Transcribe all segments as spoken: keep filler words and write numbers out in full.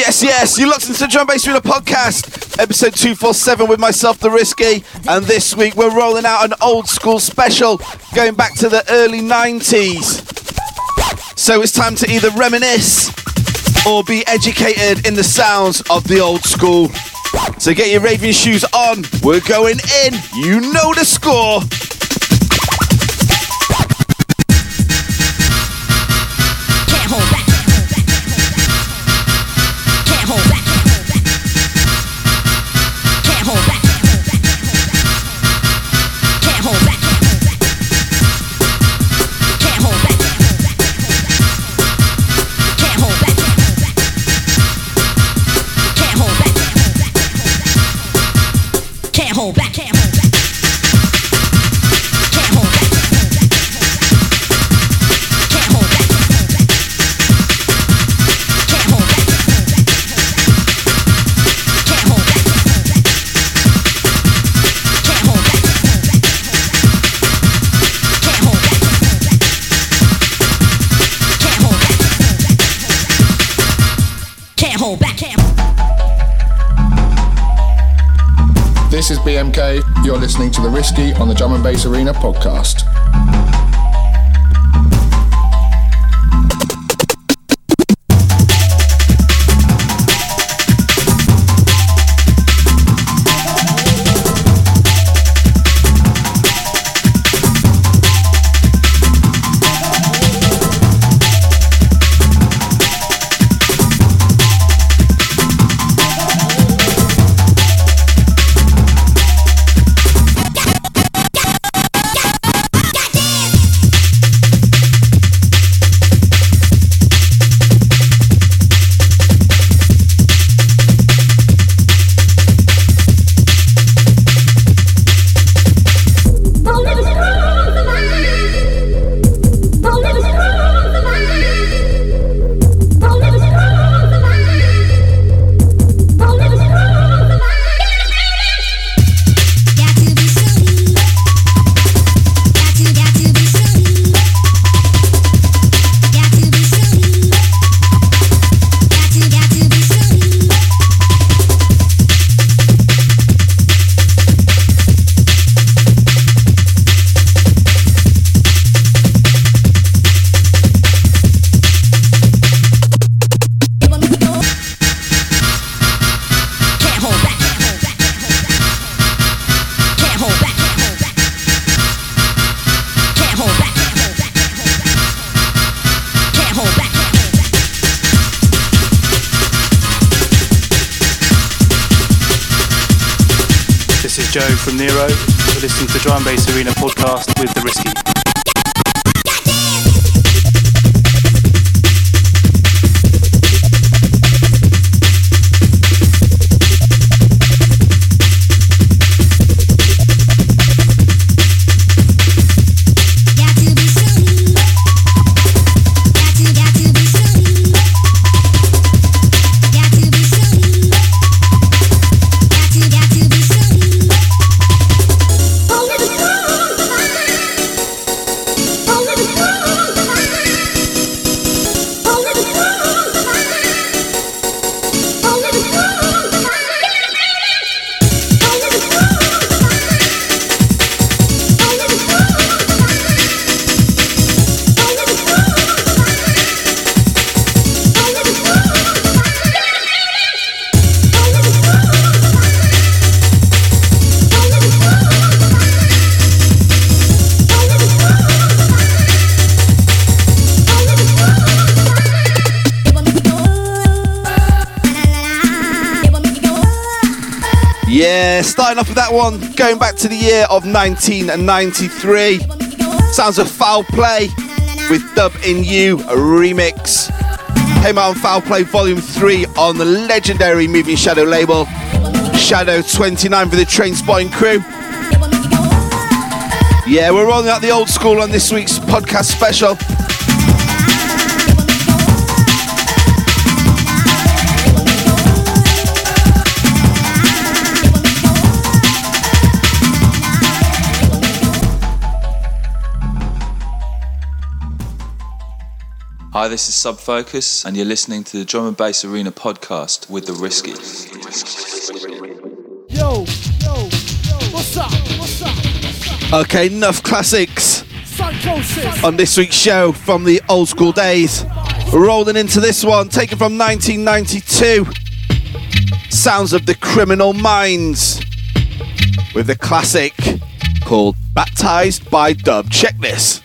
Yes, yes, you locked into the Drum and Bassarena podcast, episode two forty-seven with myself, The Risky, and this week we're rolling out an old school special, going back to the early nineties. So it's time to either reminisce or be educated in the sounds of the old school. So get your raving shoes on, we're going in, you know the score. This is B M K, you're listening to The Risky on the Drum and Bass Arena podcast. Starting off with that one, going back to the year of nineteen ninety-three. Sounds of Foul Play with Dub In You, a remix. Came out on Foul Play Volume three on the legendary Moving Shadow label. Shadow twenty-nine for the Trainspotting crew. Yeah, we're rolling out the old school on this week's podcast special. Hi, this is Sub Focus, and you're listening to the Drum and Bassarena podcast with The Risky. Yo, yo, yo, what's up, what's up, what's up? Okay, enough classics on this week's show from the old school days. Rolling into this one, taken from nineteen ninety-two. Sounds of the Criminal Minds with the classic called Baptized by Dub. Check this.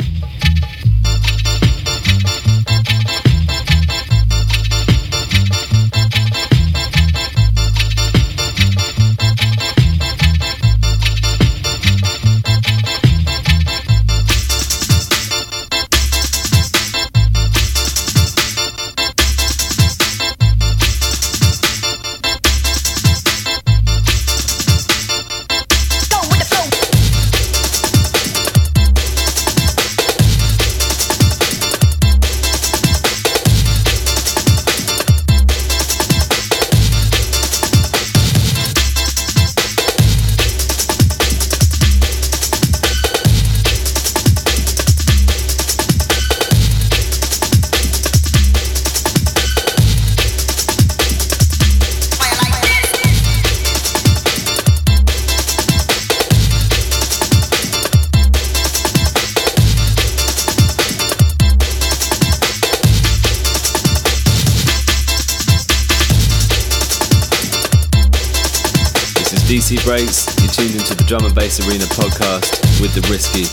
D C Breaks, you're tuned into the Drum and Bassarena podcast with The Risky.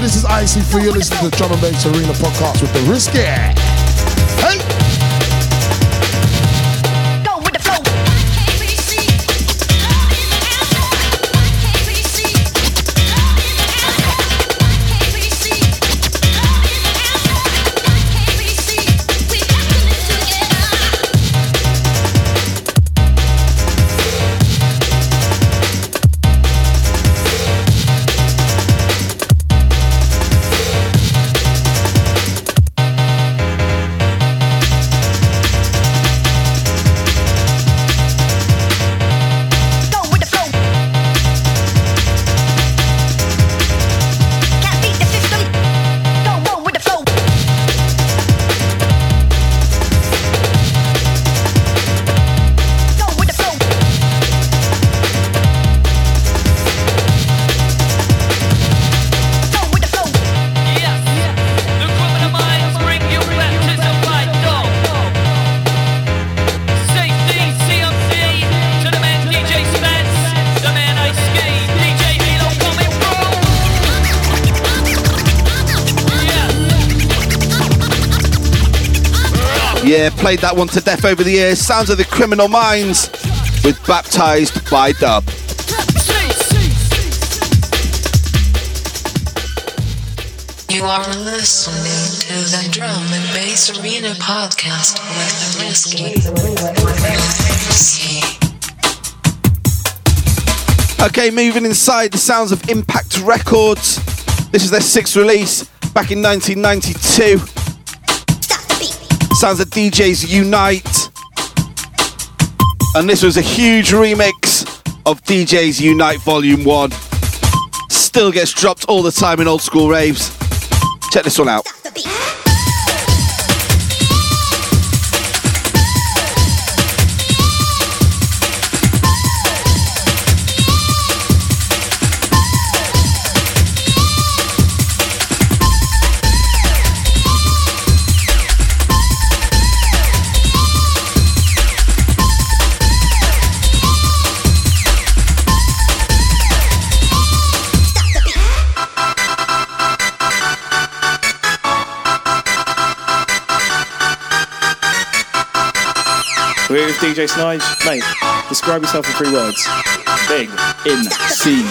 This is Icy for you. Listen to the Drum and Bassarena podcast with The Risky. Hey! Yeah, played that one to death over the years. Sounds of the Criminal Minds with Baptized by Dub. You are listening to the Drum and Bass Arena podcast with The Risky. Okay, moving inside the sounds of Impact Records. This is their sixth release back in nineteen ninety-two. Sounds of D Js Unite. And this was a huge remix of D Js Unite Volume one. Still gets dropped all the time in old school raves. Check this one out. We're here with D J Snige. Mate, describe yourself in three words. Big, in, scene.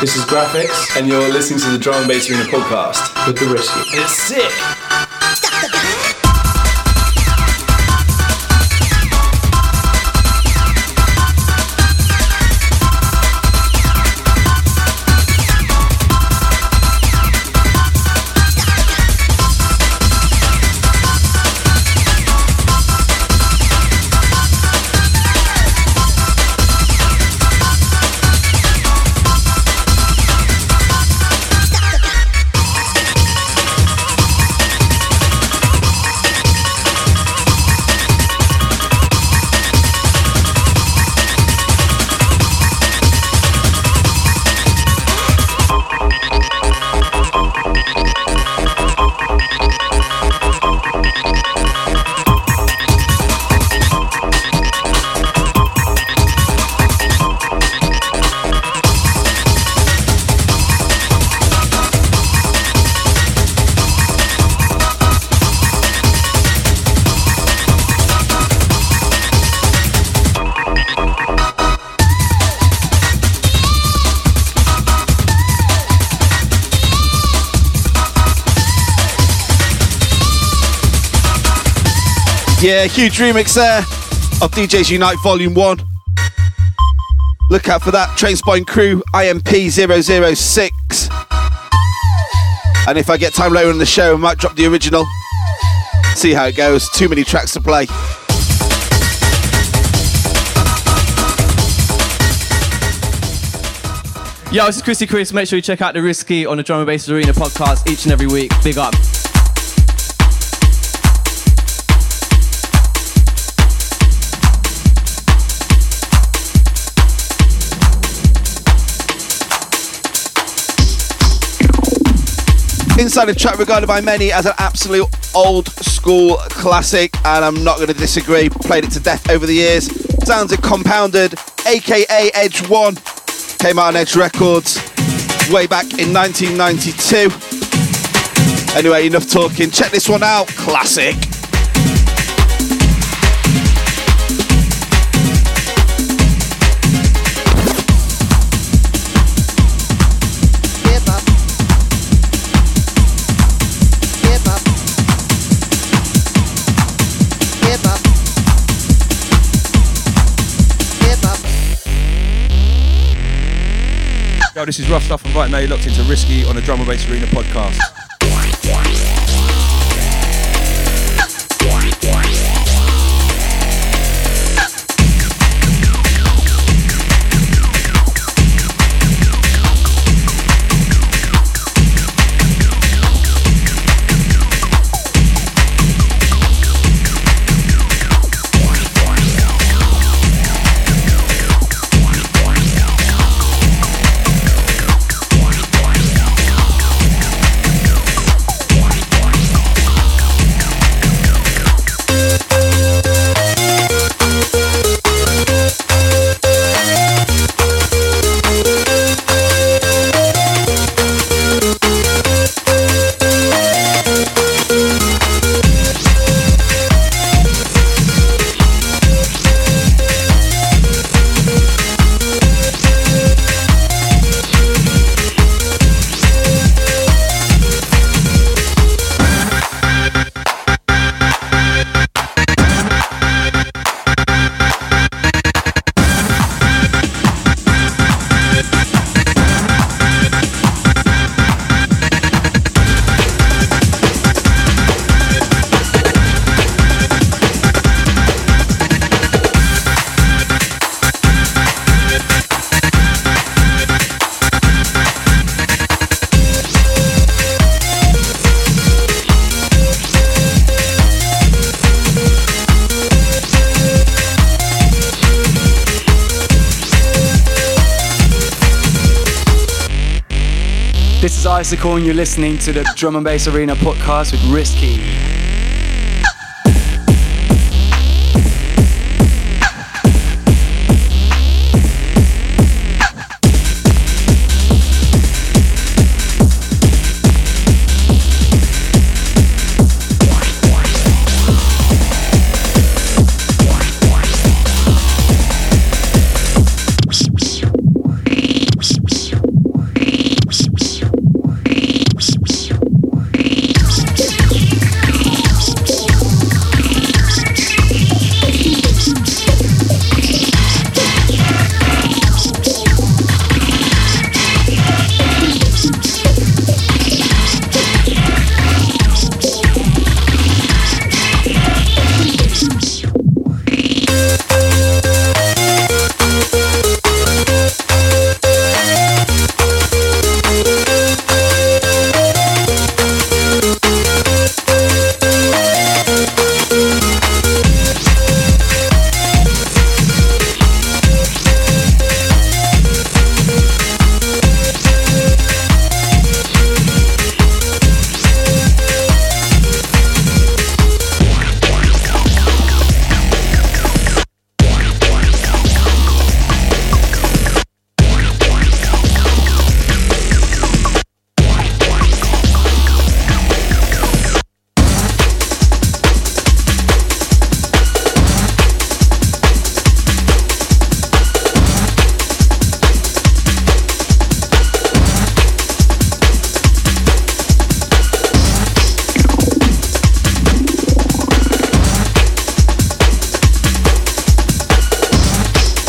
This is Graphics, and you're listening to the Drum and Bass Arena podcast with The Risky. It's sick! Yeah, huge remix there of D Js Unite Volume one. Look out for that, Trainspotting Crew, I M P zero zero six. And if I get time later in the show, I might drop the original. See how it goes, too many tracks to play. Yo, this is Chrissy Chris. Make sure you check out The Risky on the Drum and Bass Arena podcast each and every week. Big up. Inside a track regarded by many as an absolute old school classic, and I'm not going to disagree. Played it to death over the years. Sounds of Compounded, aka Edge One, came out on Edge Records way back in nineteen ninety-two. Anyway, enough talking. Check this one out. Classic. Yo, this is Rough Stuff, and right now you're locked into Risky on the Drum and Bassarena podcast. And you're listening to the Drum and Bass Arena podcast with Risky.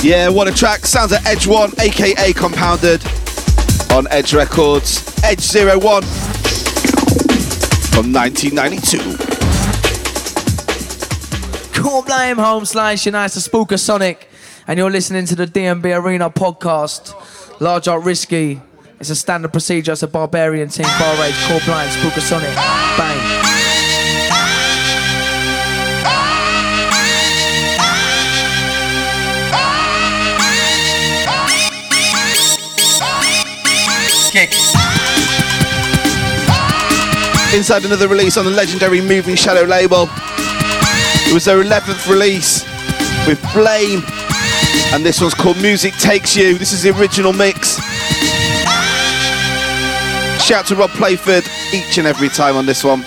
Yeah, what a track. Sounds at Edge One, aka Compounded, on Edge Records. Edge Zero One from nineteen ninety-two. Cool blame home slash unites to Spooker Sonic, and you're listening to the D and B Arena podcast. Large Art Risky. It's a standard procedure. It's a Barbarian team, Far Rage, Cool Blind, Spooker Sonic. Bang. Kick. inside another release on the legendary Moving Shadow label. It was their eleventh release with Blame, and this one's called Music Takes You. This is the original mix. Shout to Rob Playford each and every time on this one.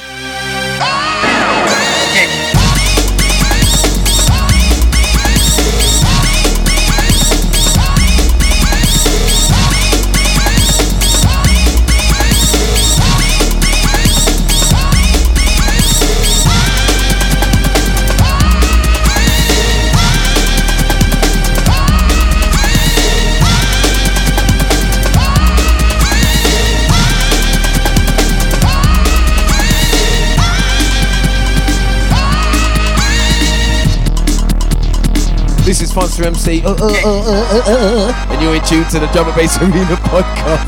This is Sponsor M C, uh, uh, uh, uh, uh, uh. and you're in tune to the Drum and Bassarena podcast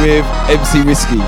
with M C Risky.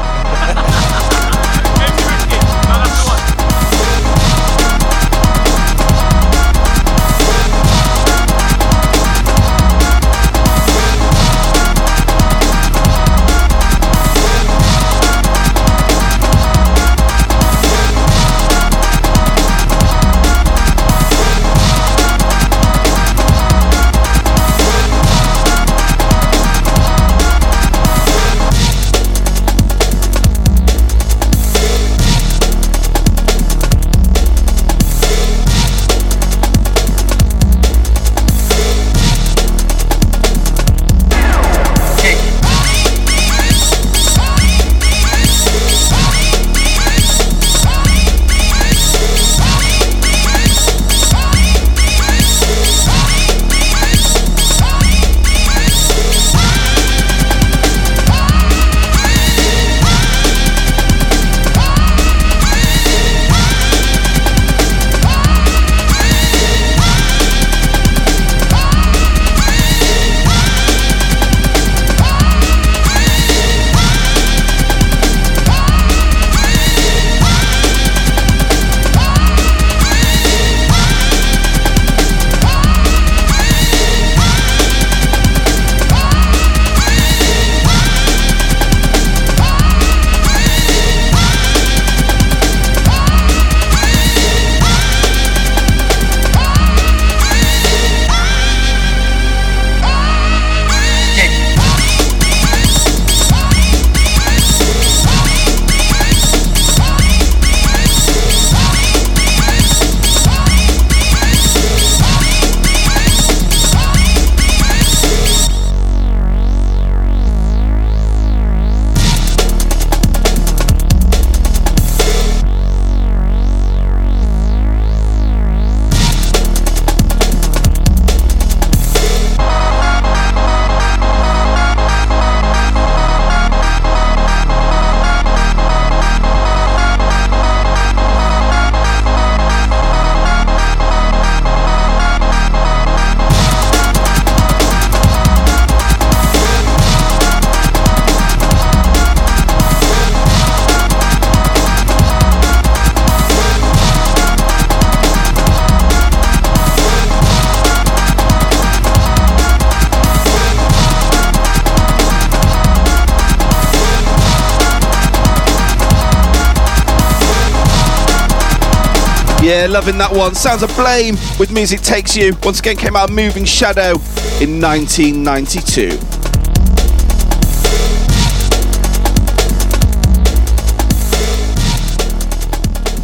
Yeah, loving that one. Sounds of Blame with Music Takes You. Once again, came out of Moving Shadow in nineteen ninety-two.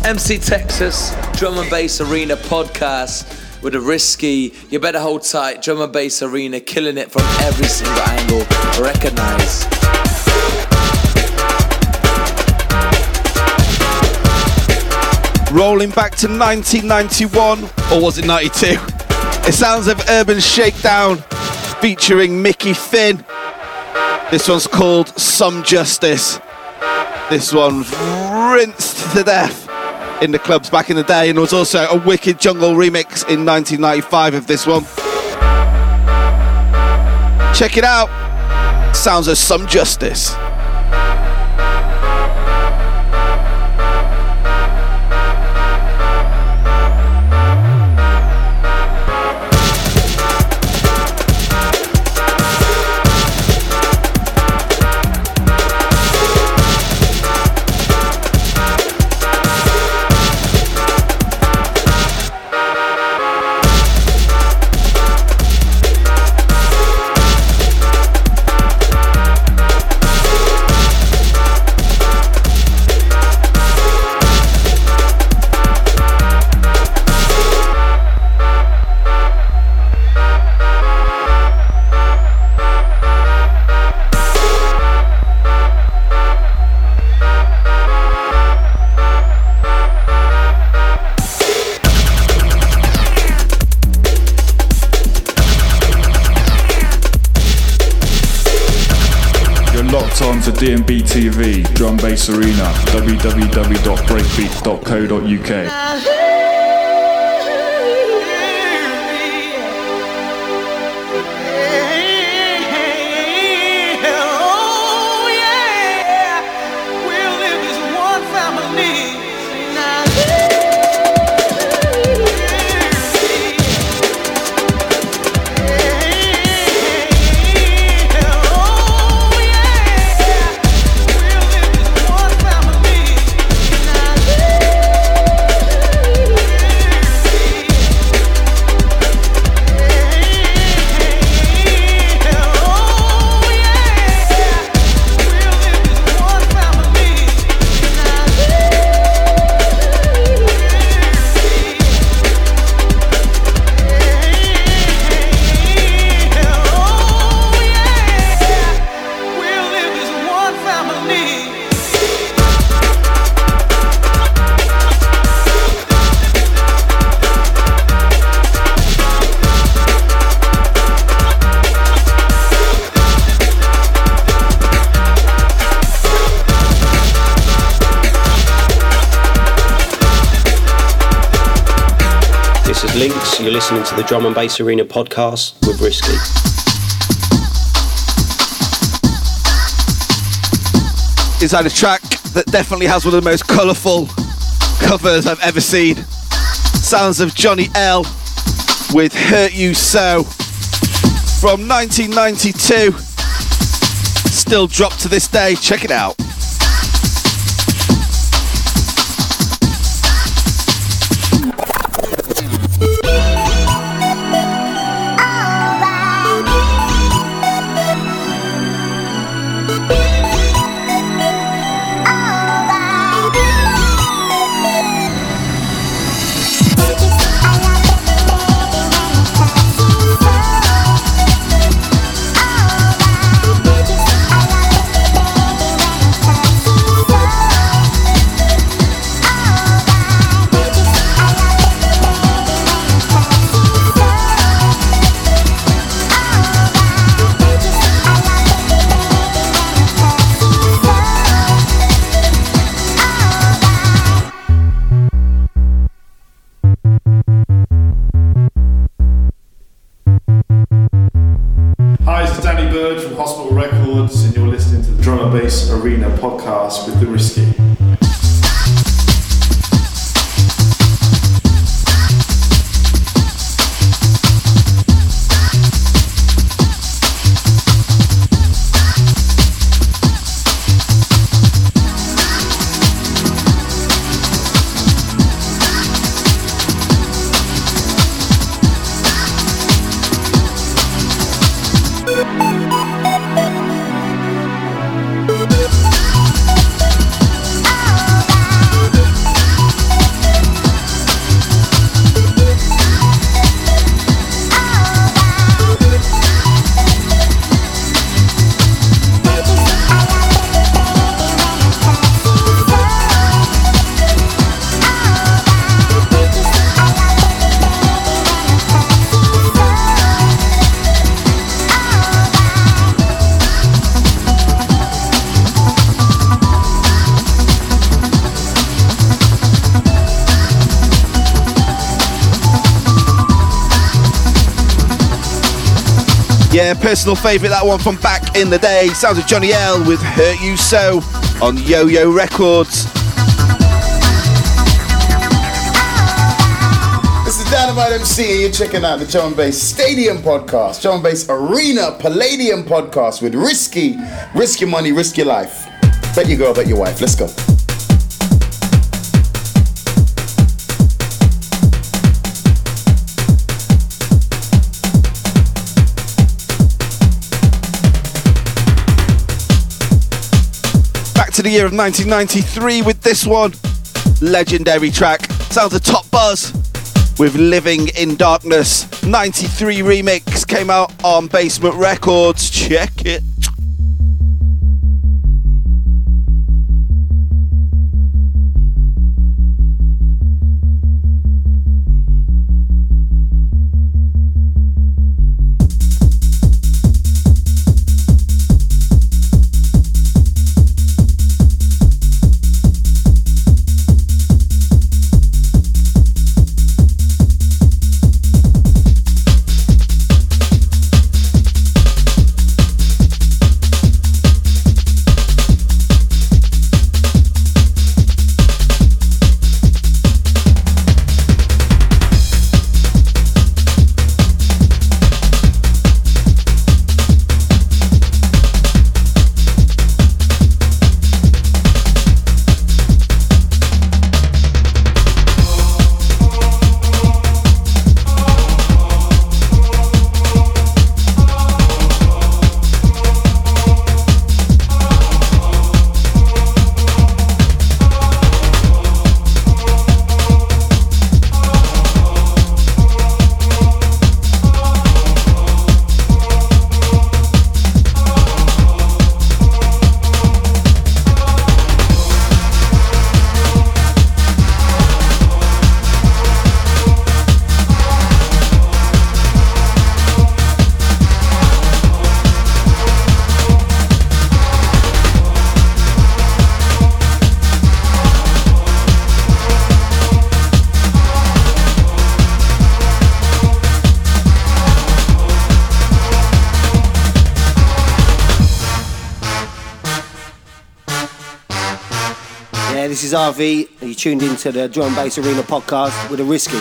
M C Texas, Drum and Bass Arena podcast with a Risky. You better hold tight. Drum and Bass Arena, killing it from every single angle. Recognize. Rolling back to nineteen ninety-one, or was it ninety-two? It sounds of Urban Shakedown featuring Mickey Finn. This one's called Some Justice. This one's rinsed to death in the clubs back in the day, and there was also a Wicked Jungle remix in nineteen ninety-five of this one. Check it out. Sounds of Some Justice. locked on to D and B T V, Drum and Bass Arena, w w w dot breakbeat dot co dot u k. You're listening to the Drum and Bass Arena podcast with Risky. It's had a track that definitely has one of the most colourful covers I've ever seen. Sounds of Johnny L with Hurt You So from nineteen ninety-two. Still dropped to this day. Check it out. Personal favourite, that one from back in the day. Sounds of Johnny L with Hurt You So on Yo-Yo Records. This is Dynamite M C and you're checking out the Drum and Bass Stadium podcast, Drum and Bass Arena Palladium podcast with Risky. Risk your money, risk your life. Bet your girl, bet your wife. Let's go. The year of nineteen ninety-three with this one legendary track. Sounds of Top Buzz with Living in Darkness. ninety-three remix came out on Basement Records. Check it. this is R V, and you tuned into the Drum and Bass Arena podcast with The Risky.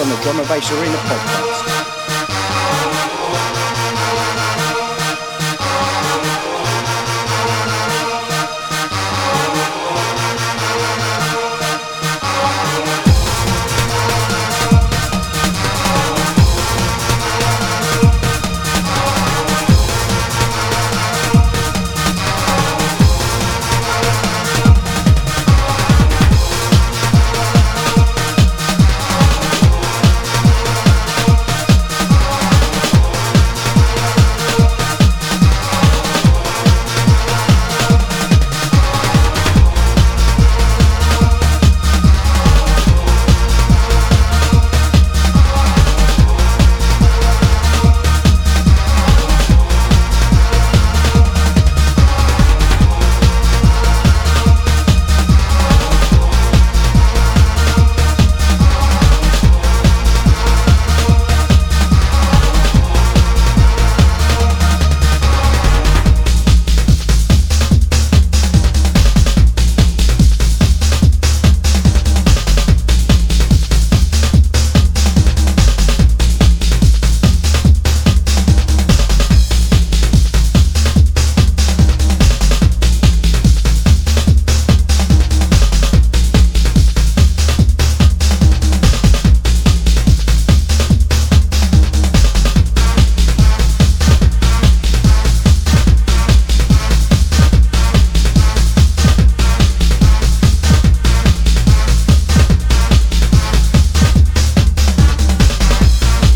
On the Drum&Bassarena podcast.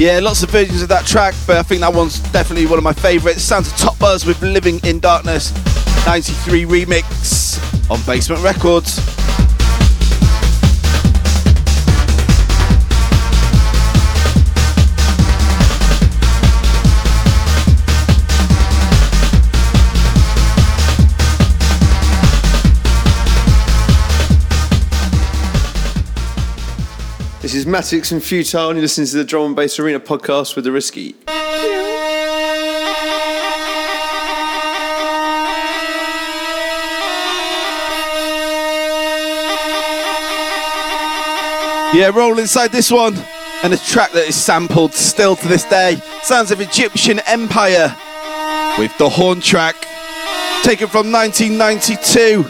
Yeah, lots of versions of that track, but I think that one's definitely one of my favourites. Sounds of Top Buzz with Living in Darkness, ninety-three remix on Basement Records. This is Matix and Futile, and you're listening to the Drum and Bass Arena podcast with The Risky. Yeah, roll inside this one, and a track that is sampled still to this day. Sounds of Egyptian Empire with the horn track, taken from nineteen ninety-two.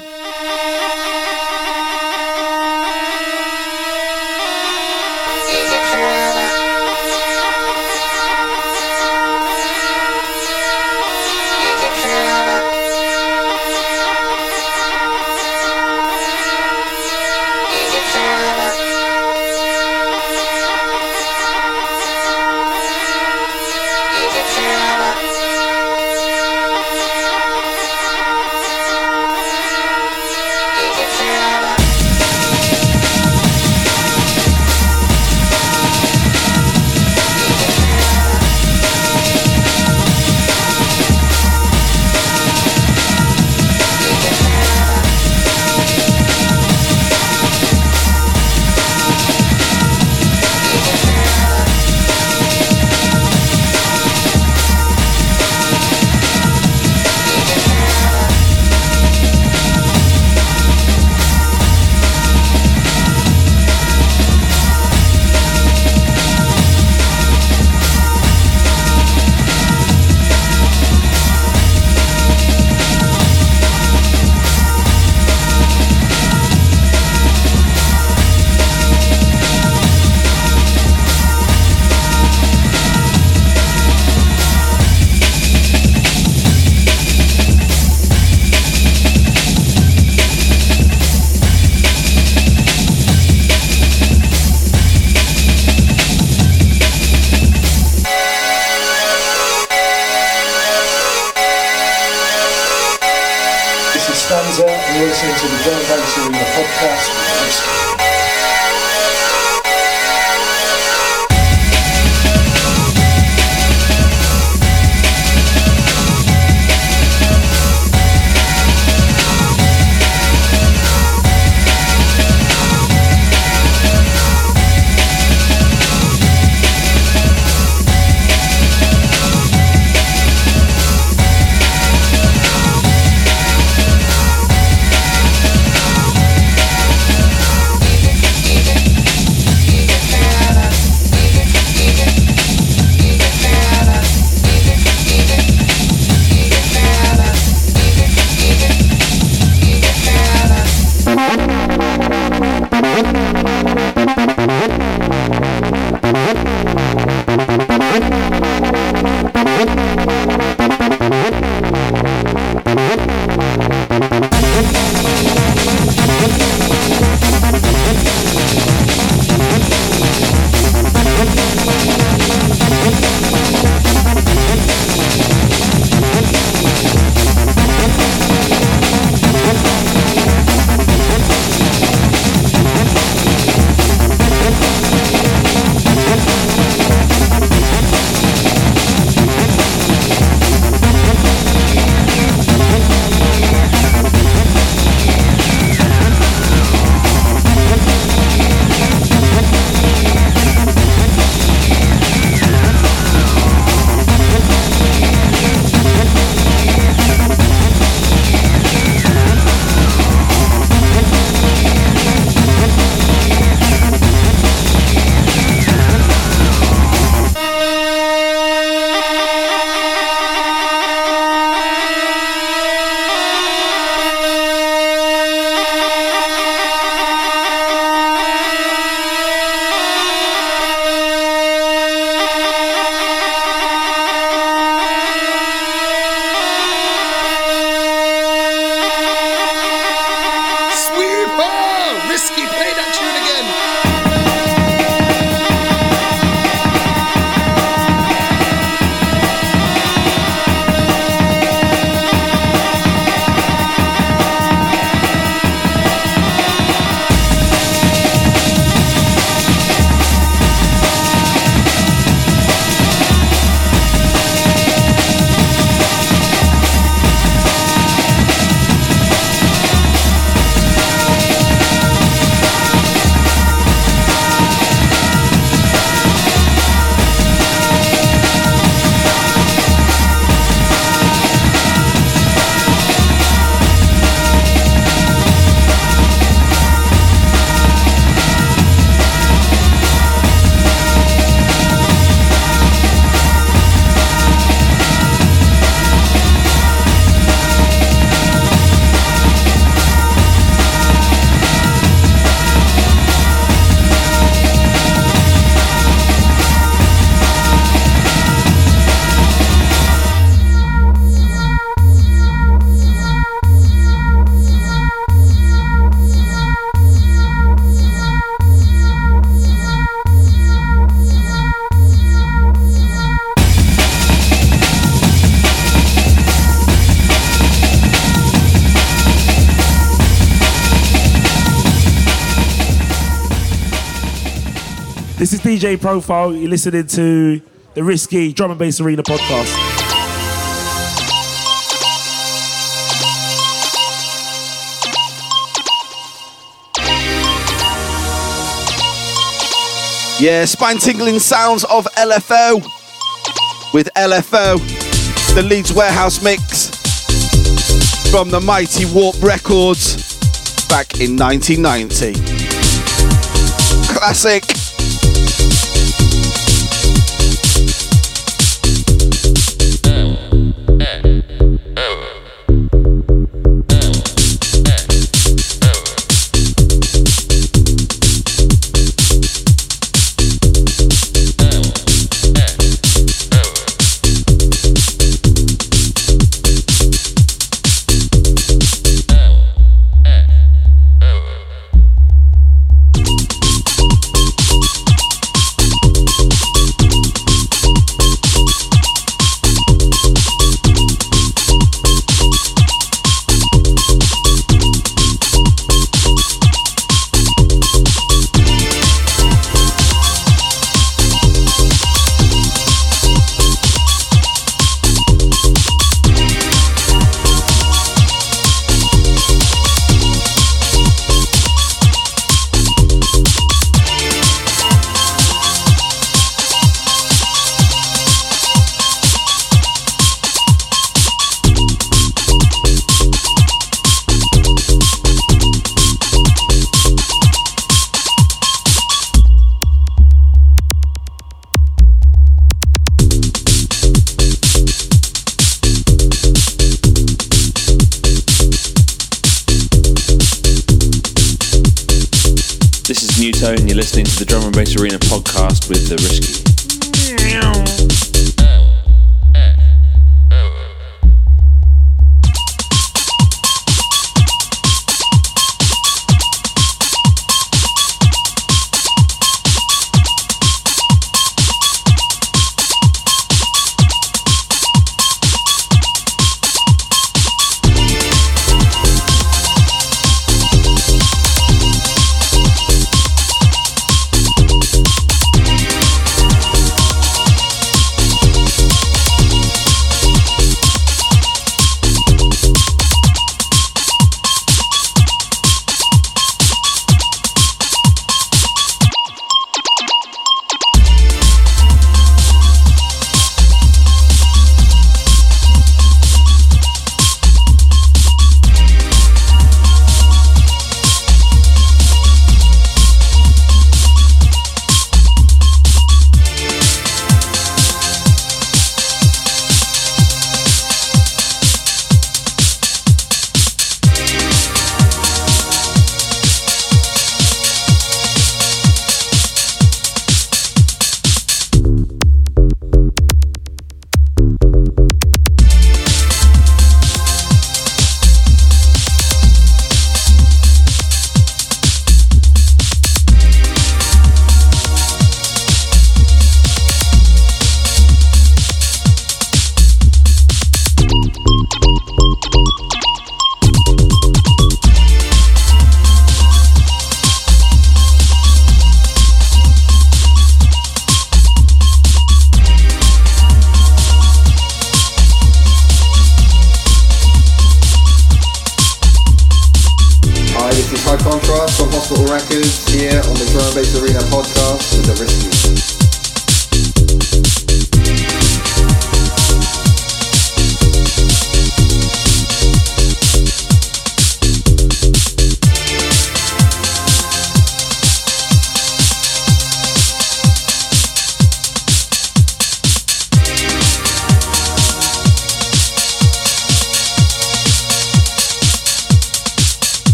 You're listening to the Dub&Bassarena podcast. This is D J Profile. You're listening to the Risky Drum and Bass Arena podcast. Yeah, spine-tingling sounds of L F O with L F O, the Leeds Warehouse mix from the mighty Warp Records back in nineteen ninety. Classic. Tiptoe, and you're listening to the Drum and Bass Arena podcast with The Risky.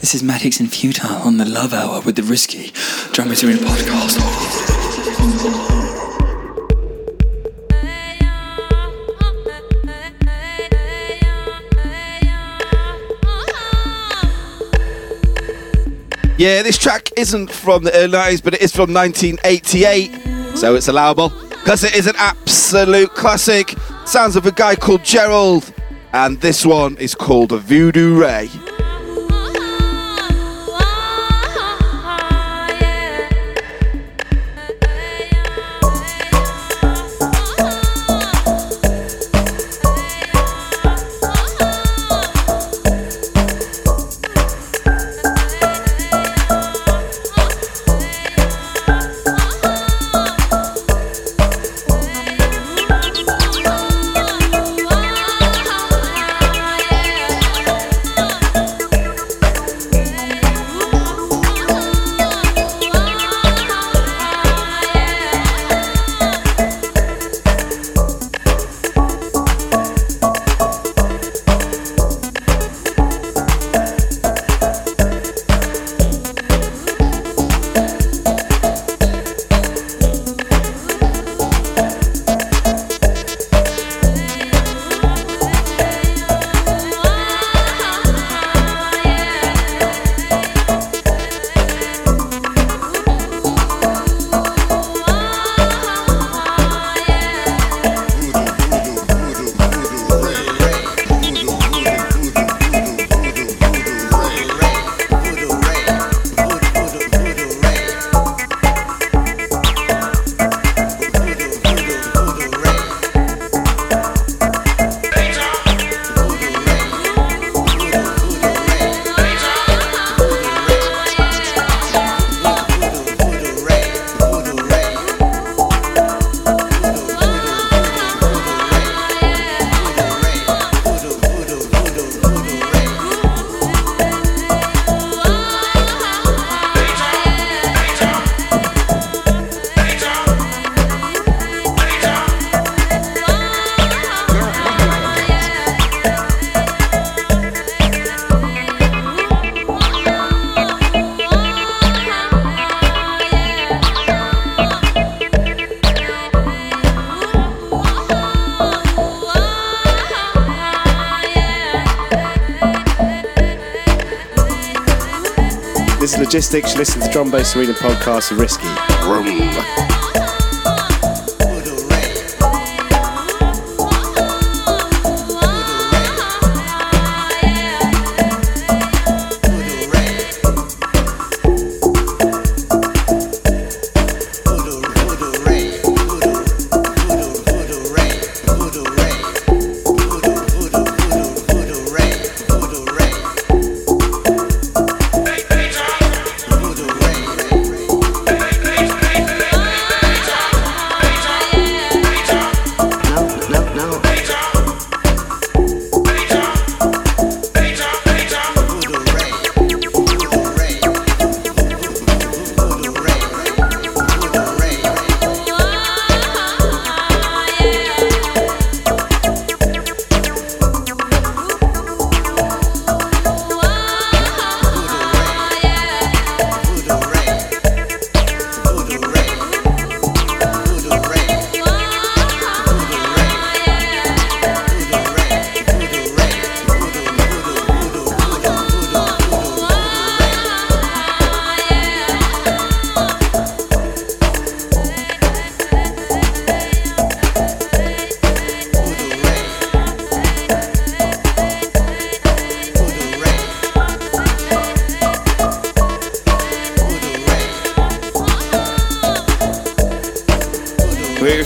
This is Maddox and Futile on the Love Hour with The Risky, Drum&Bassarena podcast. Yeah, this track isn't from the early nineties, but it is from nineteen eighty-eight, so it's allowable, because it is an absolute classic. Sounds of a guy called Gerald, and this one is called a Voodoo Ray. logistics, listen to the Drum and Bassarena podcast, The Risky. Vroom.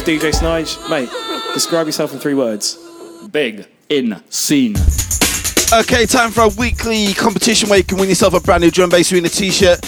D J Snige, mate, describe yourself in three words. Big. In. Scene. Okay, time for our weekly competition where you can win yourself a brand new Drum and Bassarena t-shirt.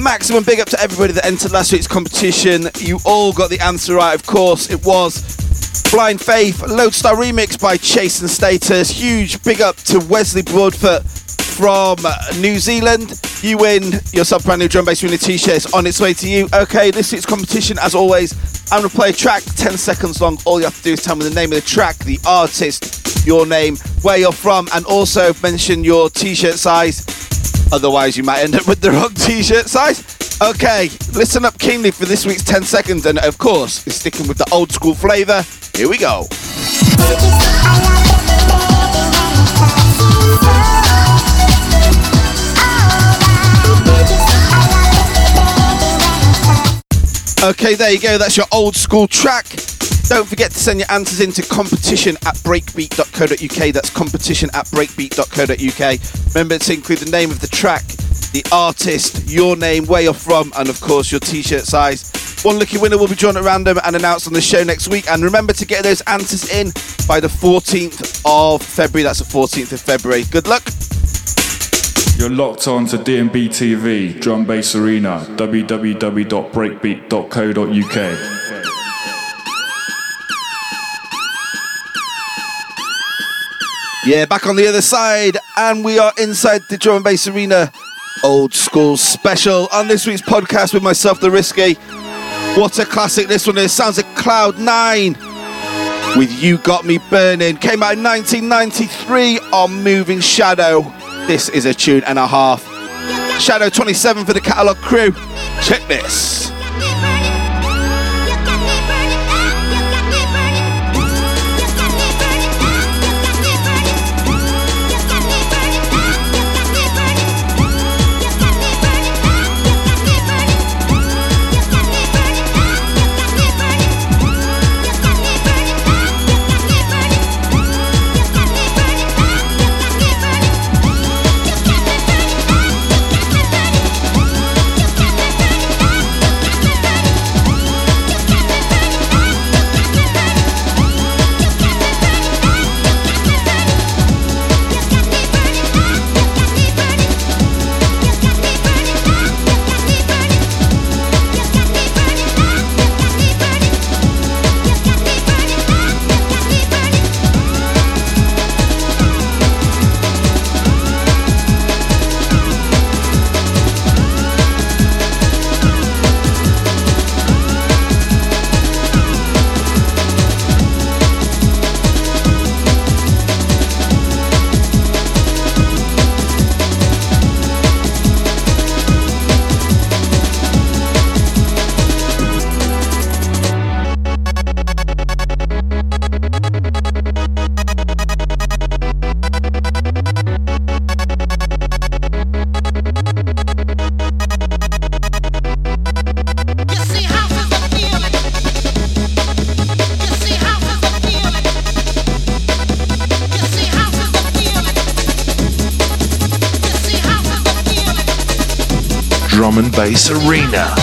Maximum big up to everybody that entered last week's competition. You all got the answer right, of course. It was Blind Faith, Lodestar Remix by Chase and Status. Huge big up to Wesley Broadfoot from New Zealand. You win yourself a brand new Drum and Bassarena t-shirt. It's on its way to you. Okay, this week's competition, as always, I'm going to play a track, ten seconds long. All you have to do is tell me the name of the track, the artist, your name, where you're from, and also mention your t-shirt size. Otherwise, you might end up with the wrong t-shirt size. Okay, listen up keenly for this week's ten seconds, and of course, it's sticking with the old school flavour. Here we go. Okay, there you go, that's your old school track. Don't forget to send your answers in to competition at breakbeat dot co dot uk. That's competition at breakbeat dot co dot uk. Remember to include the name of the track, the artist, your name, where you're from, and of course your t-shirt size. One lucky winner will be drawn at random and announced on the show next week. And remember to get those answers in by the fourteenth of February. That's the fourteenth of February. Good luck. You're locked on to D and B T V, Drum Bass Arena, w w w dot breakbeat dot co dot uk. Yeah, back on the other side, and we are inside the Drum and Bass Arena Old School Special on this week's podcast with myself, The Risky. What a classic this one is. Sounds like Cloud Nine with You Got Me Burning. Came out in nineteen ninety-three on Moving Shadow. This is a tune and a half. Shadow twenty-seven for the catalogue crew. Check this. Drum and Bass Arena.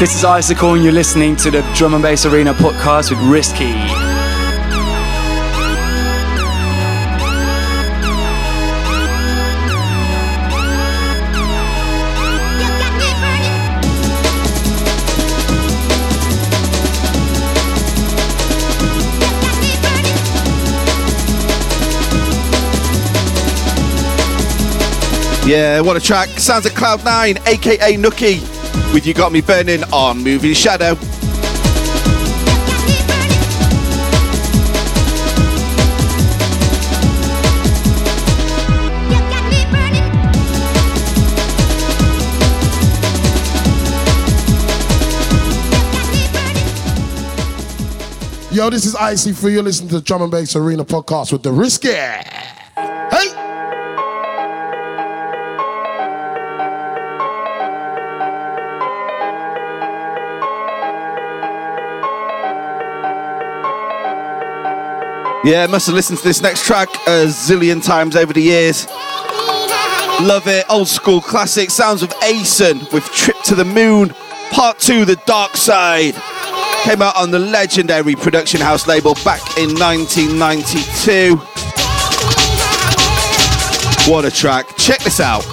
This is Icicle and you're listening to the Drum and Bass Arena podcast with Risky. Yeah, what a track. Sounds of Cloud Nine, aka Nookie, with You Got Me Burning on Moving Shadow. Yo, this is Icy Free. You're listening to the Drum and Bass Arena podcast with The Risky. Hey! Yeah, must have listened to this next track a zillion times over the years. Love it, old school classic, sounds of Aeson with Trip to the Moon, Part two, The Dark Side. Came out on the legendary Production House label back in nineteen ninety-two. What a track, check this out.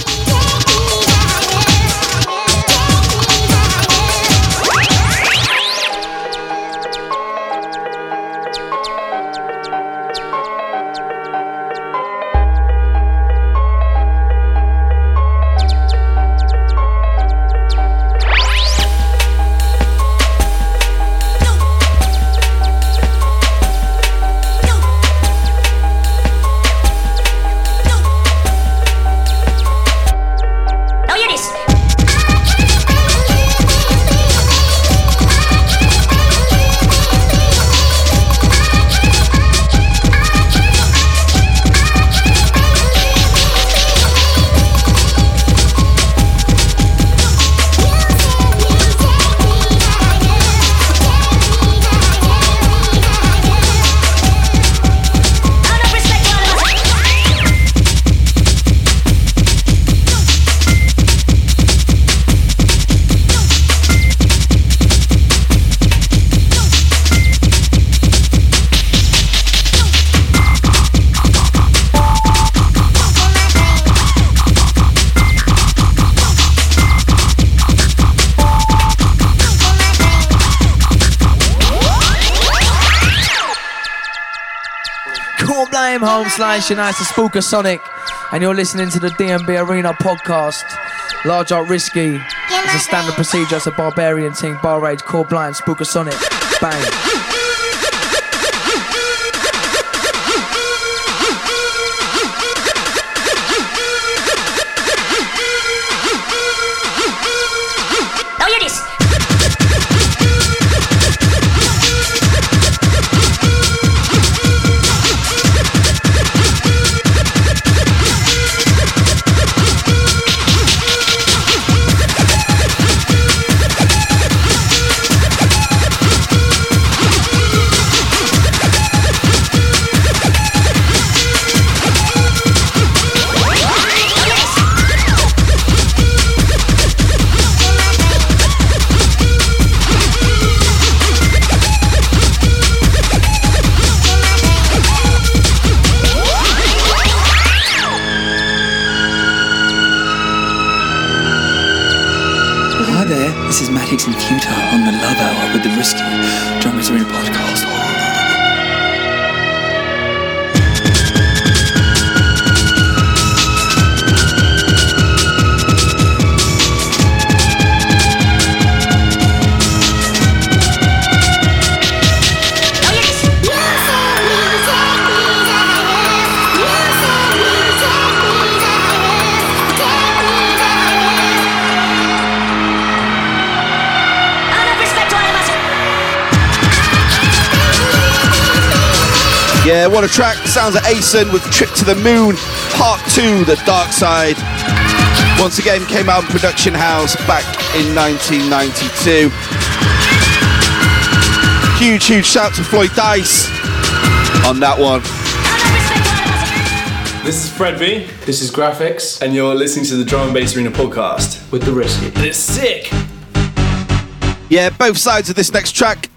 Cool Blame Home Slash, and that's the Spooker Sonic. And you're listening to the D and B Arena podcast. Large Art Risky. It's a standard procedure. It's a barbarian team. Bar Rage, Cool Blind, Spooker Sonic. Bang. Yeah, what a track. Sounds like Aeson with Trip to the Moon, Part two, The Dark Side. Once again, came out in Production House back in nineteen ninety-two. Huge, huge shout to Floyd Dice on that one. This is Fred V. This is Graphics. And you're listening to the Drum and Bassarena podcast with The Risky. And it's sick. Yeah, both sides of this next track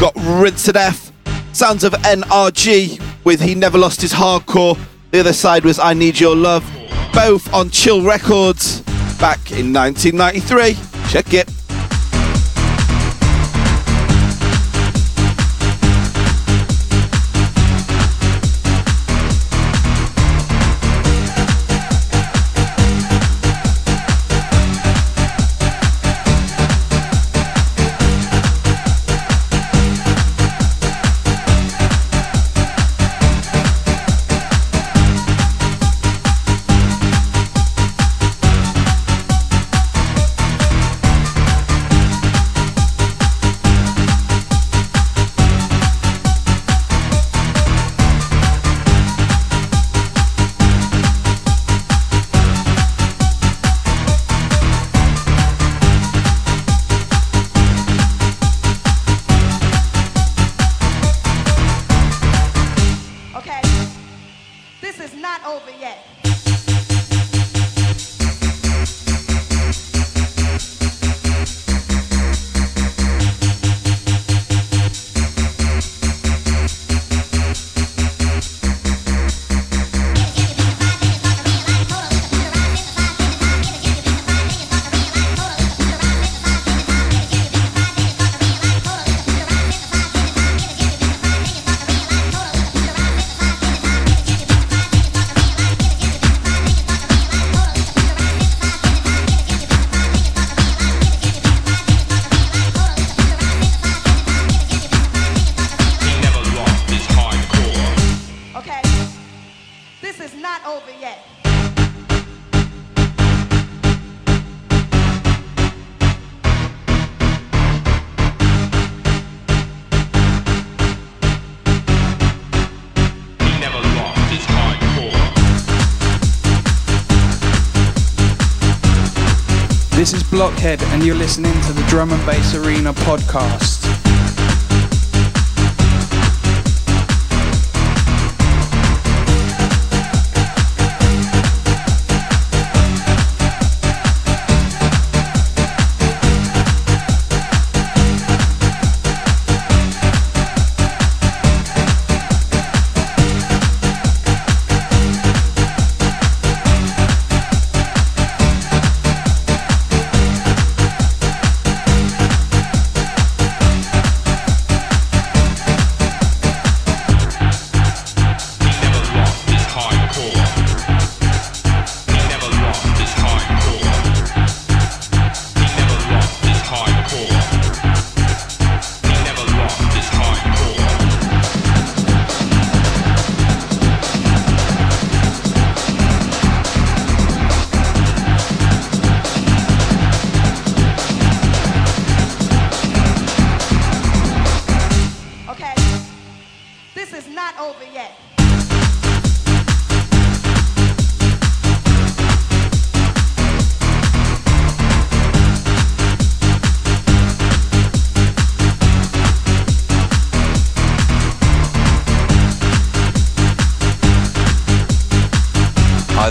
got rinsed to death. Sounds of N R G with He Never Lost His Hardcore. The other side was I Need Your Love. Both on Chill Records back in nineteen ninety-three. Check it. This is Blockhead, and you're listening to the Drum and Bassarena podcast.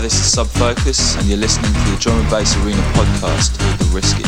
Hi, this is Sub Focus, and you're listening to the Drum and Bass Arena podcast with The Risky.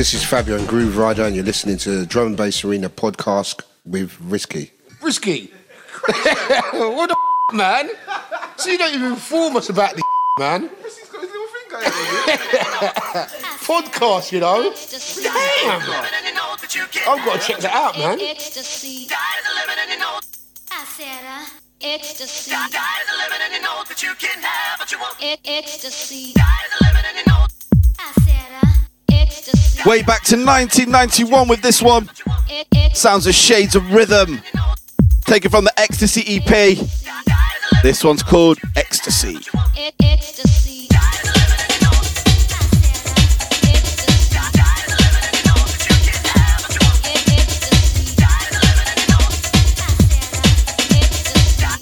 This is Fabio and Groove Rider, and you're listening to the Drum and Bass Arena podcast with Risky. Risky? What the f***, man? So you don't even inform us about this, man. Risky's got his little finger in podcast, you know. Damn! I've got to check that out, man. Ecstasy. I said, uh, ecstasy. Die is a limit, and you know that you can have what you want. Ecstasy. Die is a limit, and you know. I said, uh, way back to nineteen ninety-one with this one. Sounds of Shades of Rhythm. Taken from the Ecstasy E P. This one's called Ecstasy. Drum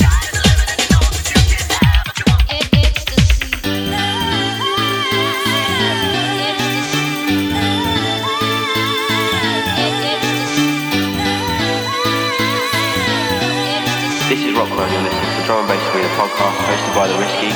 and Bass Arena podcast hosted by The Risky.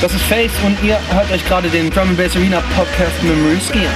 Das ist Face und ihr hört euch gerade den Drum and Bass Arena Podcast mit dem Risky an.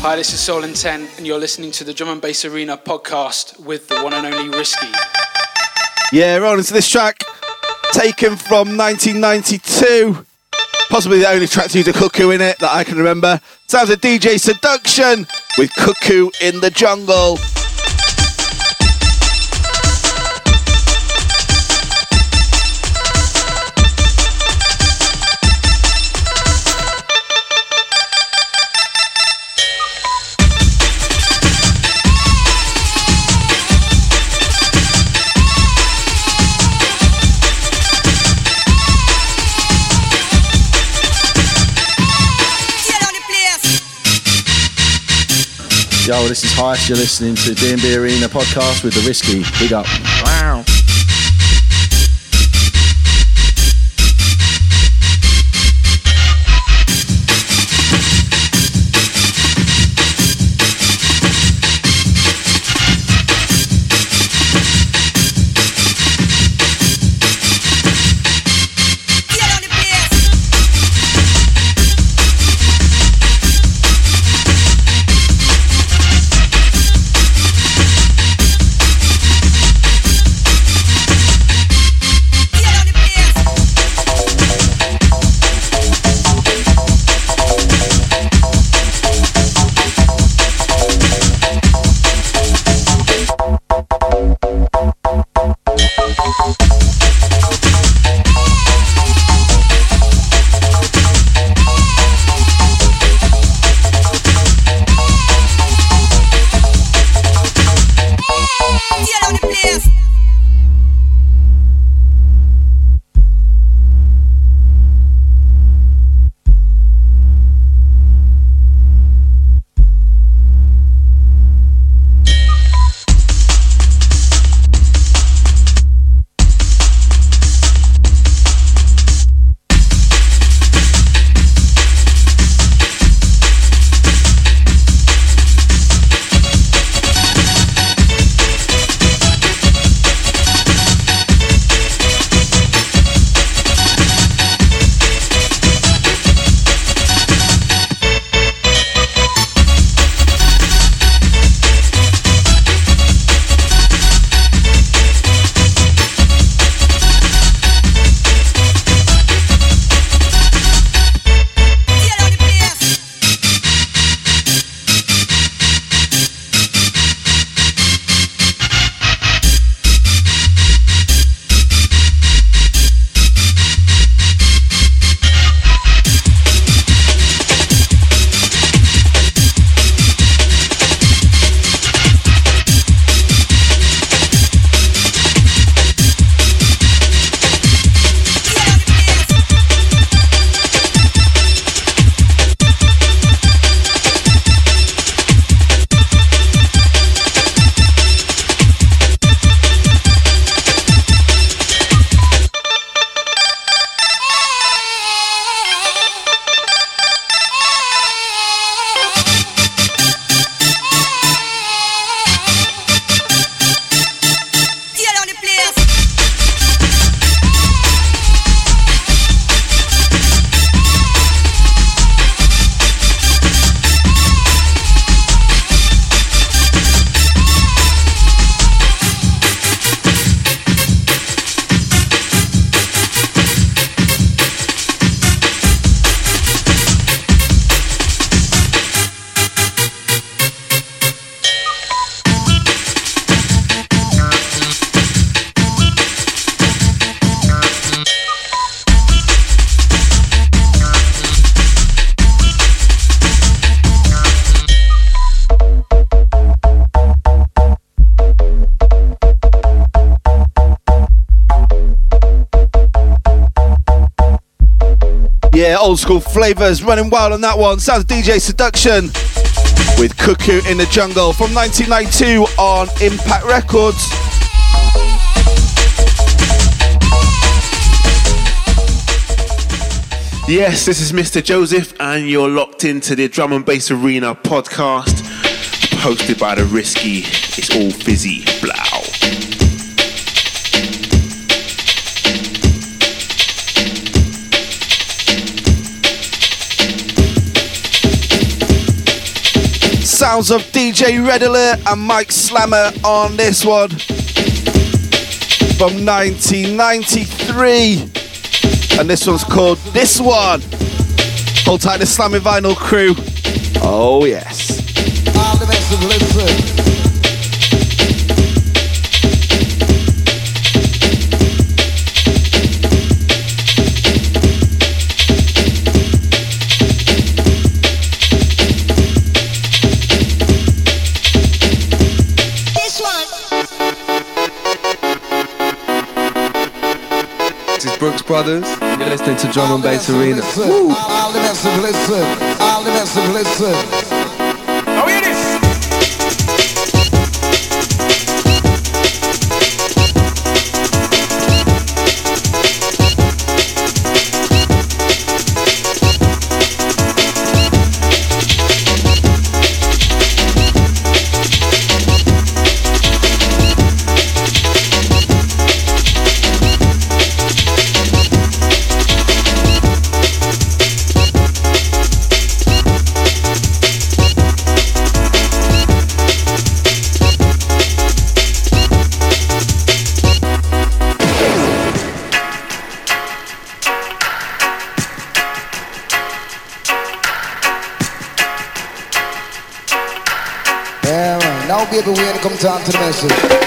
Hi, this is Soul Intent, and you're listening to the Drum and Bass Arena podcast with the one and only Risky. Yeah, rolling to this track, taken from nineteen ninety-two. Possibly the only track to use a cuckoo in it that I can remember. Sounds of D J Seduction with Cuckoo in the Jungle. Yo, this is Heist. You're listening to D and B Arena podcast with The Risky. Big up. Wow. Old school flavours running wild on that one. Sounds D J Seduction with Cuckoo in the Jungle from nineteen ninety-two on Impact Records. Yes, this is Mister Joseph, and you're locked into the Drum and Bass Arena podcast, hosted by The Risky. It's all fizzy, blow. sounds of D J Red Alert and Mike Slammer on this one from nineteen ninety-three, and this one's called This One. Hold tight, the Slamming Vinyl crew. Oh yes. All the best of listen. Brooks Brothers, you're listening to Drum and Bass Arena. Woo! All the best of listen, all the best of listen. Oh, hear Baby, we ain't come time to the message.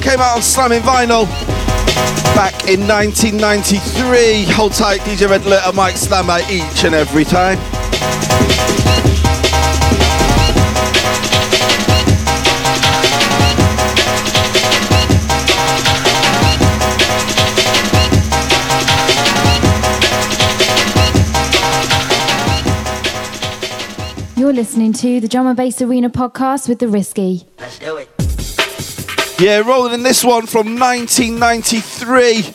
Came out on Slamming Vinyl back in nineteen ninety-three. Hold tight, D J Red Alert and Mike Slammer each and every time. You're listening to the Drum and Bassarena podcast with The Risky. Let's do it. Yeah, rolling in this one from nineteen ninety-three.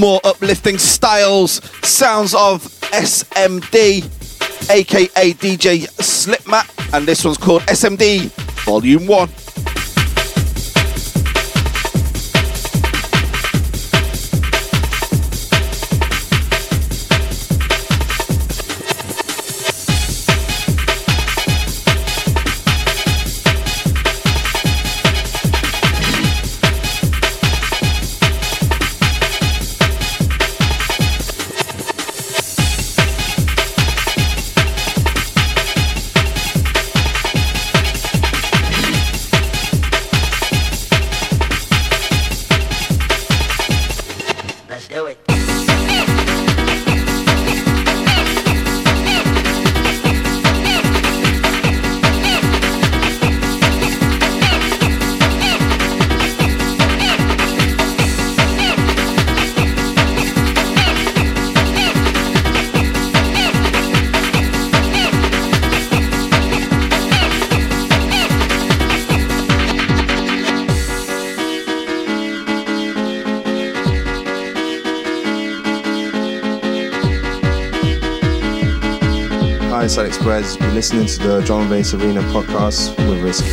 More uplifting styles, sounds of S M D, aka D J Slipmat, and this one's called S M D Volume one. Express, you're listening to the Drum and Bassarena podcast with Risky.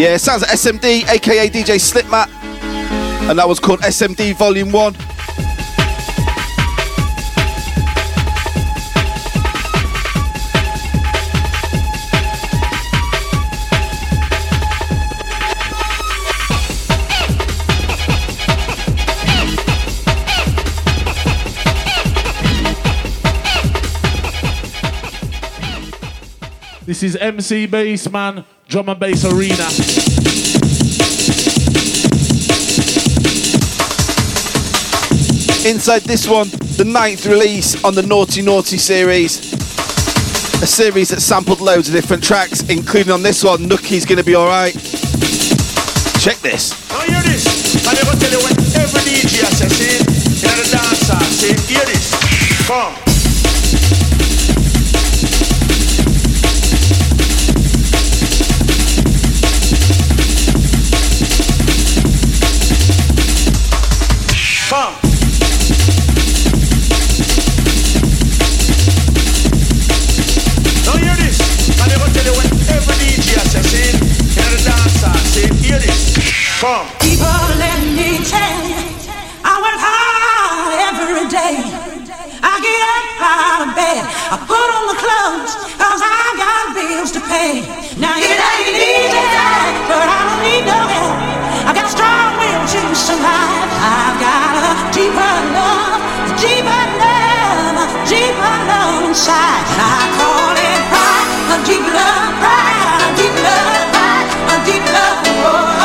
Yeah, it sounds like S M D, aka D J Slipmat, and that was called S M D Volume one. This is M C Bassman, Drum and Bass Arena. Inside this one, the ninth release on the Naughty Naughty series. A series that sampled loads of different tracks, including on this one, Nookie's Gonna Be Alright. Check this. Now hear this. I never tell you when every D J has to say, you know the dancer say, hear this. Come. Come. Now hear this. I never tell you when every D J has to say, you know the dancer say, hear this. Come. People, let me tell you, I work hard every day. I get up out of bed, I put on the clothes, cause I got bills to pay. Now it ain't easy, but I don't need no help. I got a strong will to survive. I've got a deeper love, a deeper love, a deeper love inside. I call it pride, a deep love pride, a deep love pride, a deep love for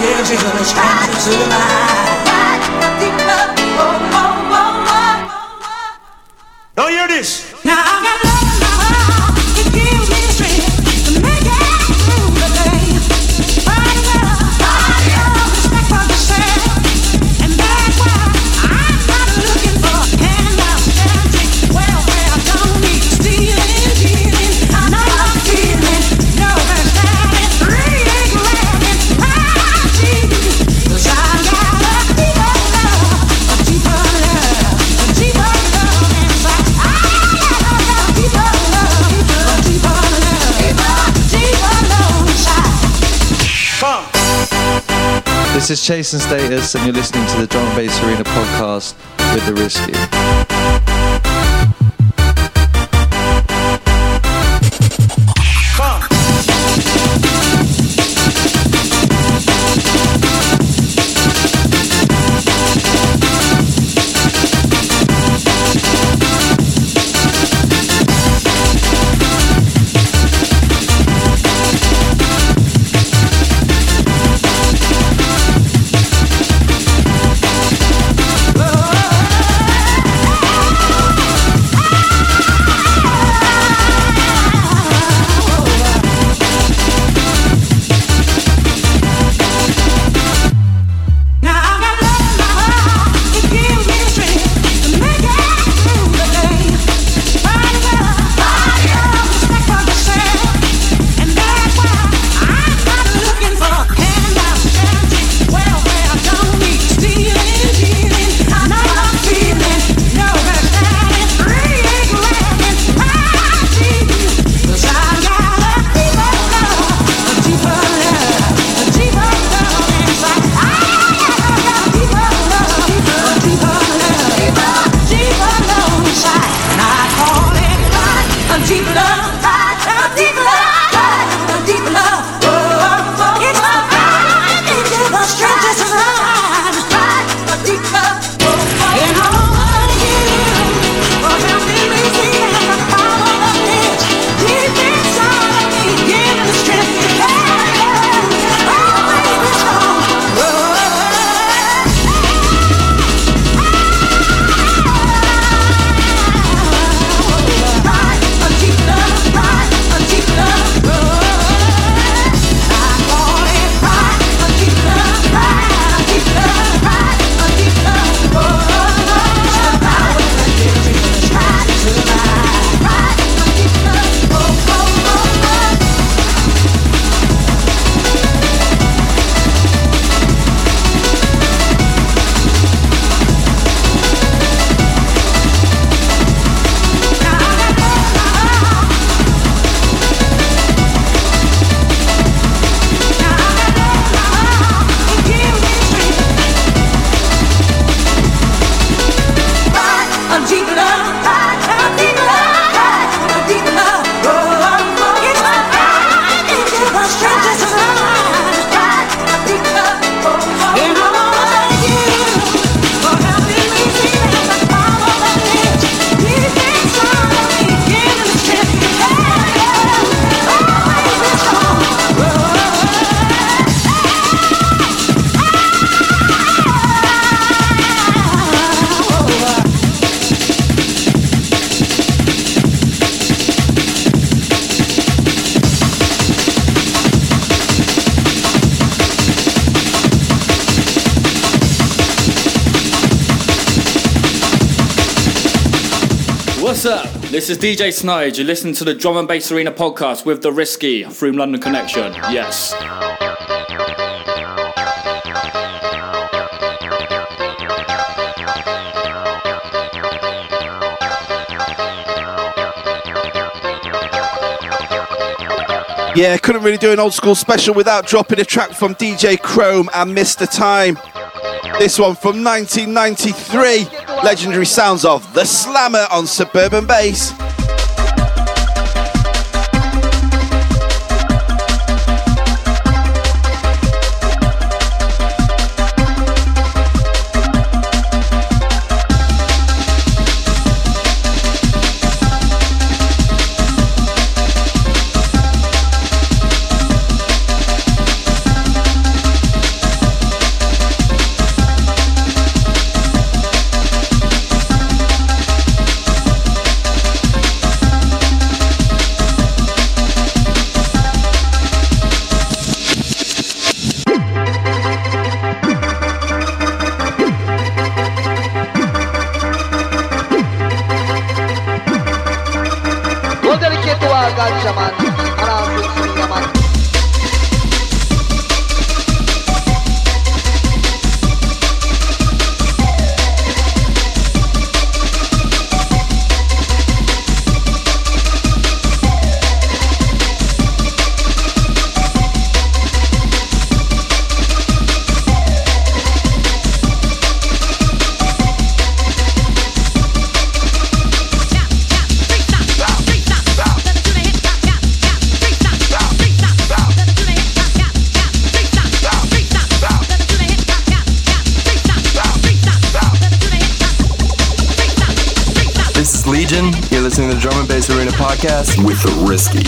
gives you the strength to survive. Don't hear this. Now I got love in my heart. It gives me strength to make it through the day. Find love, find love, respect for yourself, and that's why I'm not looking for handouts, dancing, welfare. I don't need stealing, stealing. I'm not feeling no understanding, reading, laughing. This is Chase and Status, and you're listening to the Drum and Bassarena podcast with The Risky. What's up? This is D J Snige. You're listening to the Drum and Bassarena podcast with The Risky through London Connection. Yes. Yeah, couldn't really do an old school special without dropping a track from D J Chrome and Mister Time. This one from nineteen ninety-three, legendary sounds of The Slammer on Suburban Bass. Podcast with The Risky.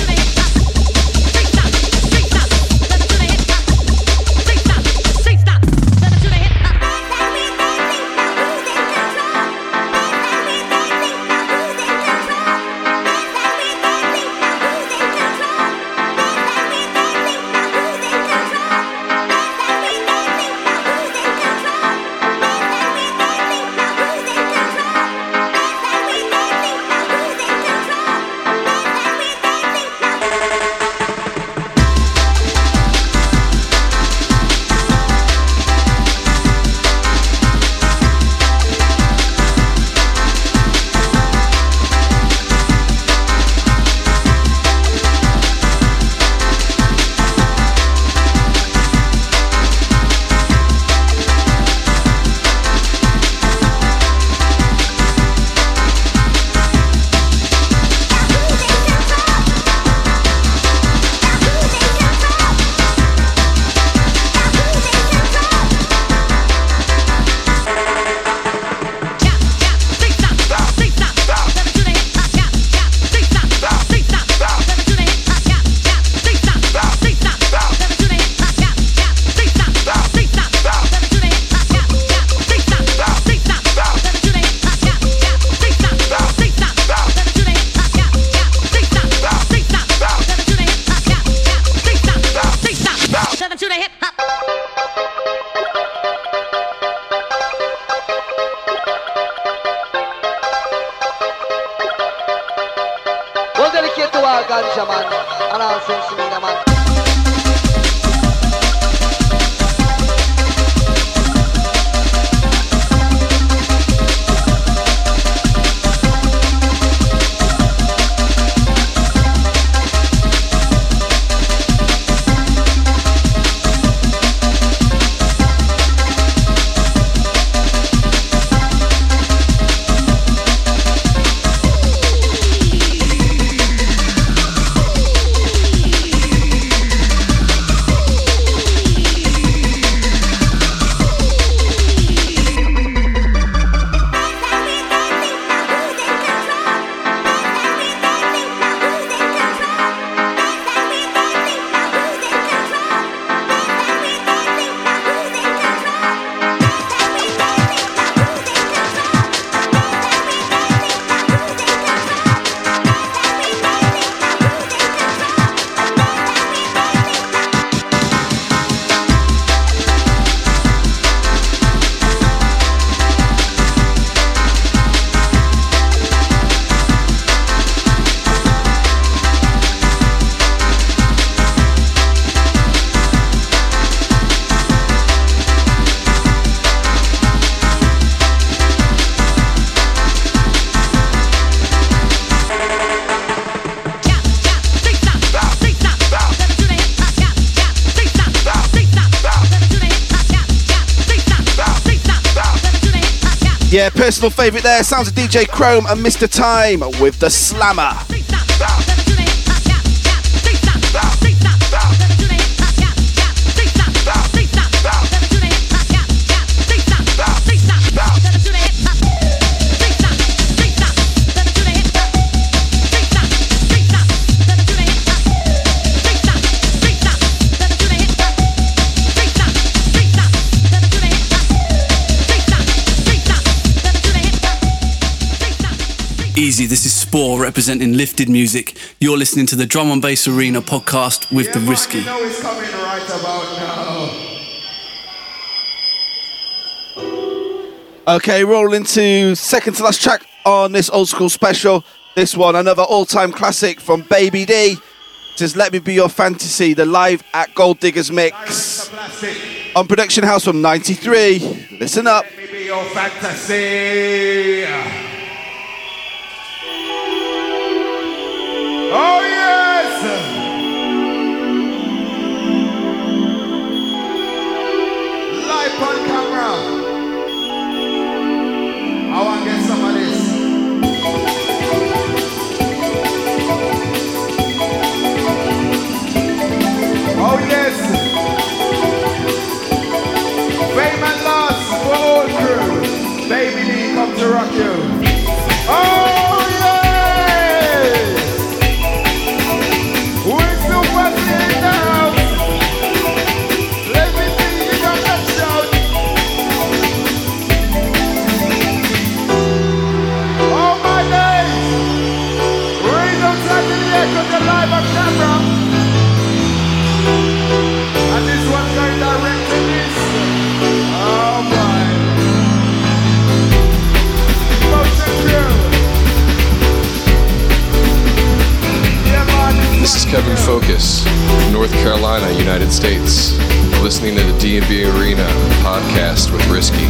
Yeah, personal favourite there. Sounds of D J Chrome and Mister Time with the Slammer. Easy, this is Spore representing Lifted Music. You're listening to the Drum and Bass Arena podcast with yeah, The Risky. You know it's coming right about now. Okay, rolling to second to last track on this old school special. This one, another all-time classic from Baby D. This is Let Me Be Your Fantasy, the live at Gold Diggers mix on Production House from ninety-three. Listen up. Let me be your fantasy. Oh yes! Live on camera. I want to get some of this. Oh yes! Fame and loss for all crew. Baby D come to rock you. Oh! This is Kevin Focus, North Carolina, United States. You're listening to the D and B Arena podcast with Risky.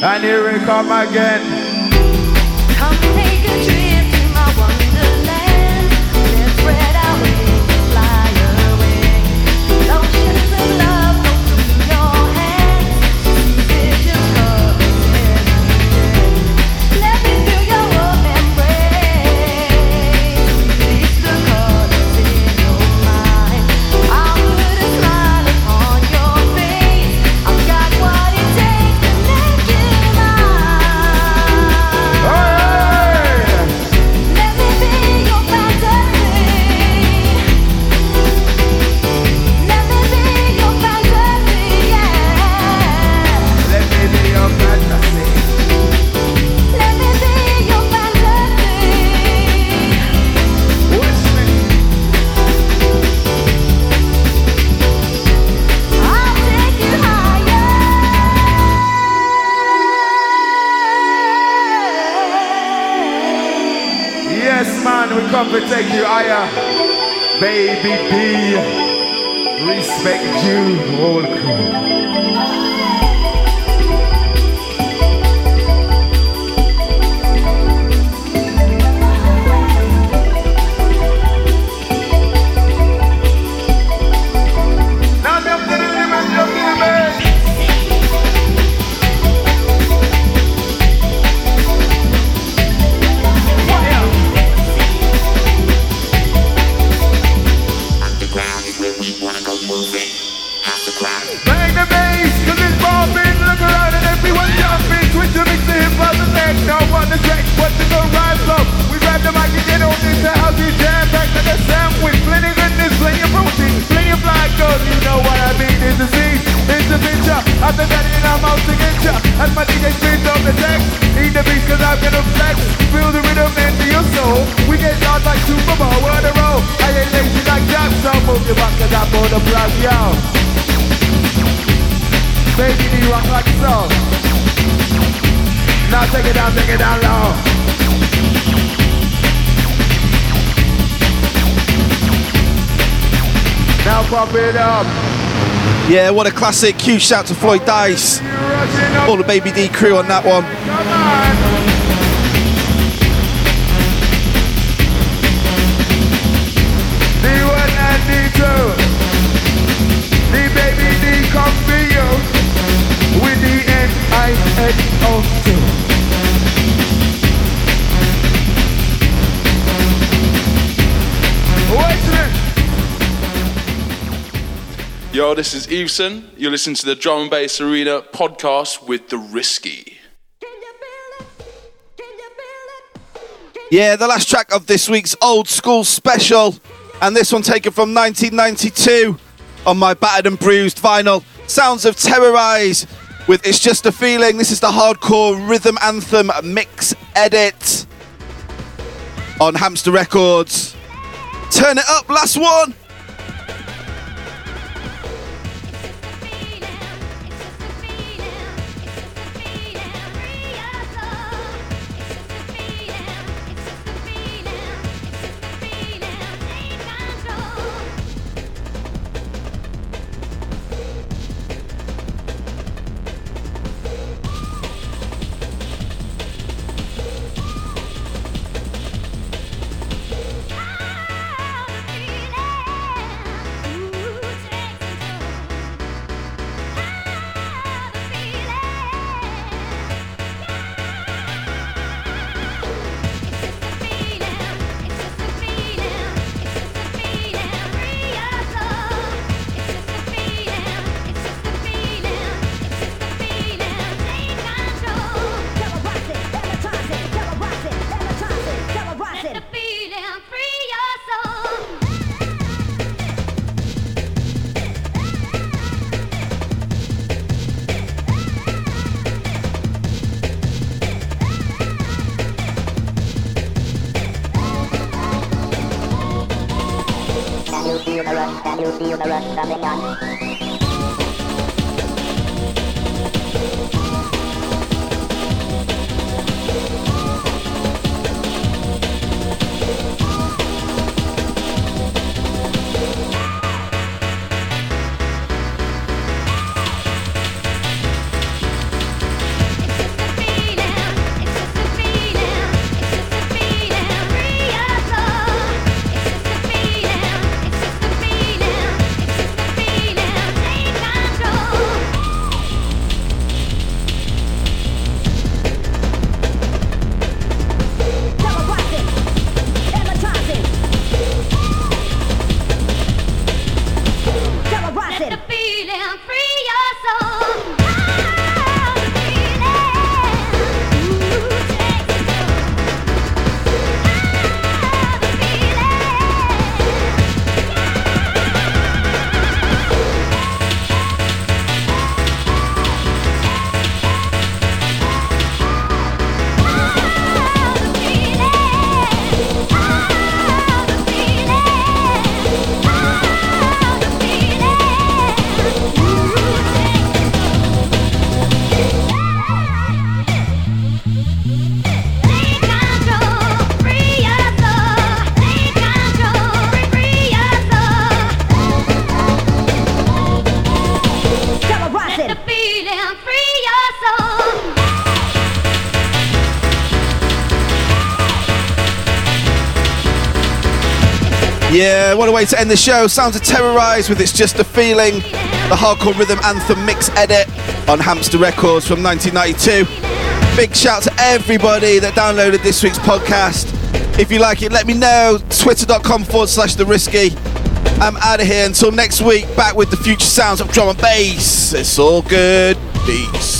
And here we come again. into housey jam, back to the sound with plenty goodness, plenty of protein, plenty of black gold, you know what I mean, it's a scene, it's a picture, I've been getting I'm out to get ya, and my D J spins on the deck, eat the beats cause I'm gonna flex, feel the rhythm into your soul, we get loud like Super Bowl, we're on the road, I ain't lazy like that, so move your back cause I'm on the block, yo. Baby D rock like so. Now take it down, take it down low. Now pop it up. Yeah, what a classic. Huge shout to Floyd Dice. All the Baby D crew on that one. D one and D two. The Baby D come for you. With the N I X O two. Yo, this is Aeson. You're listening to the Drum and Bassarena podcast with The Risky. Yeah, the last track of this week's old school special, and this one taken from nineteen ninety-two on my battered and bruised vinyl. Sounds of Terrorize with It's Just a Feeling. This is the hardcore rhythm anthem mix edit on Hamster Records. Turn it up, last one. Yeah, what a way to end the show. Sounds of Terrorize with It's Just a Feeling, the hardcore rhythm anthem mix edit on Hamster Records from nineteen ninety-two. Big shout to everybody that downloaded this week's podcast. If you like it, let me know. Twitter.com forward slash The Risky. I'm out of here. Until next week, back with the future sounds of drum and bass. It's all good. Peace.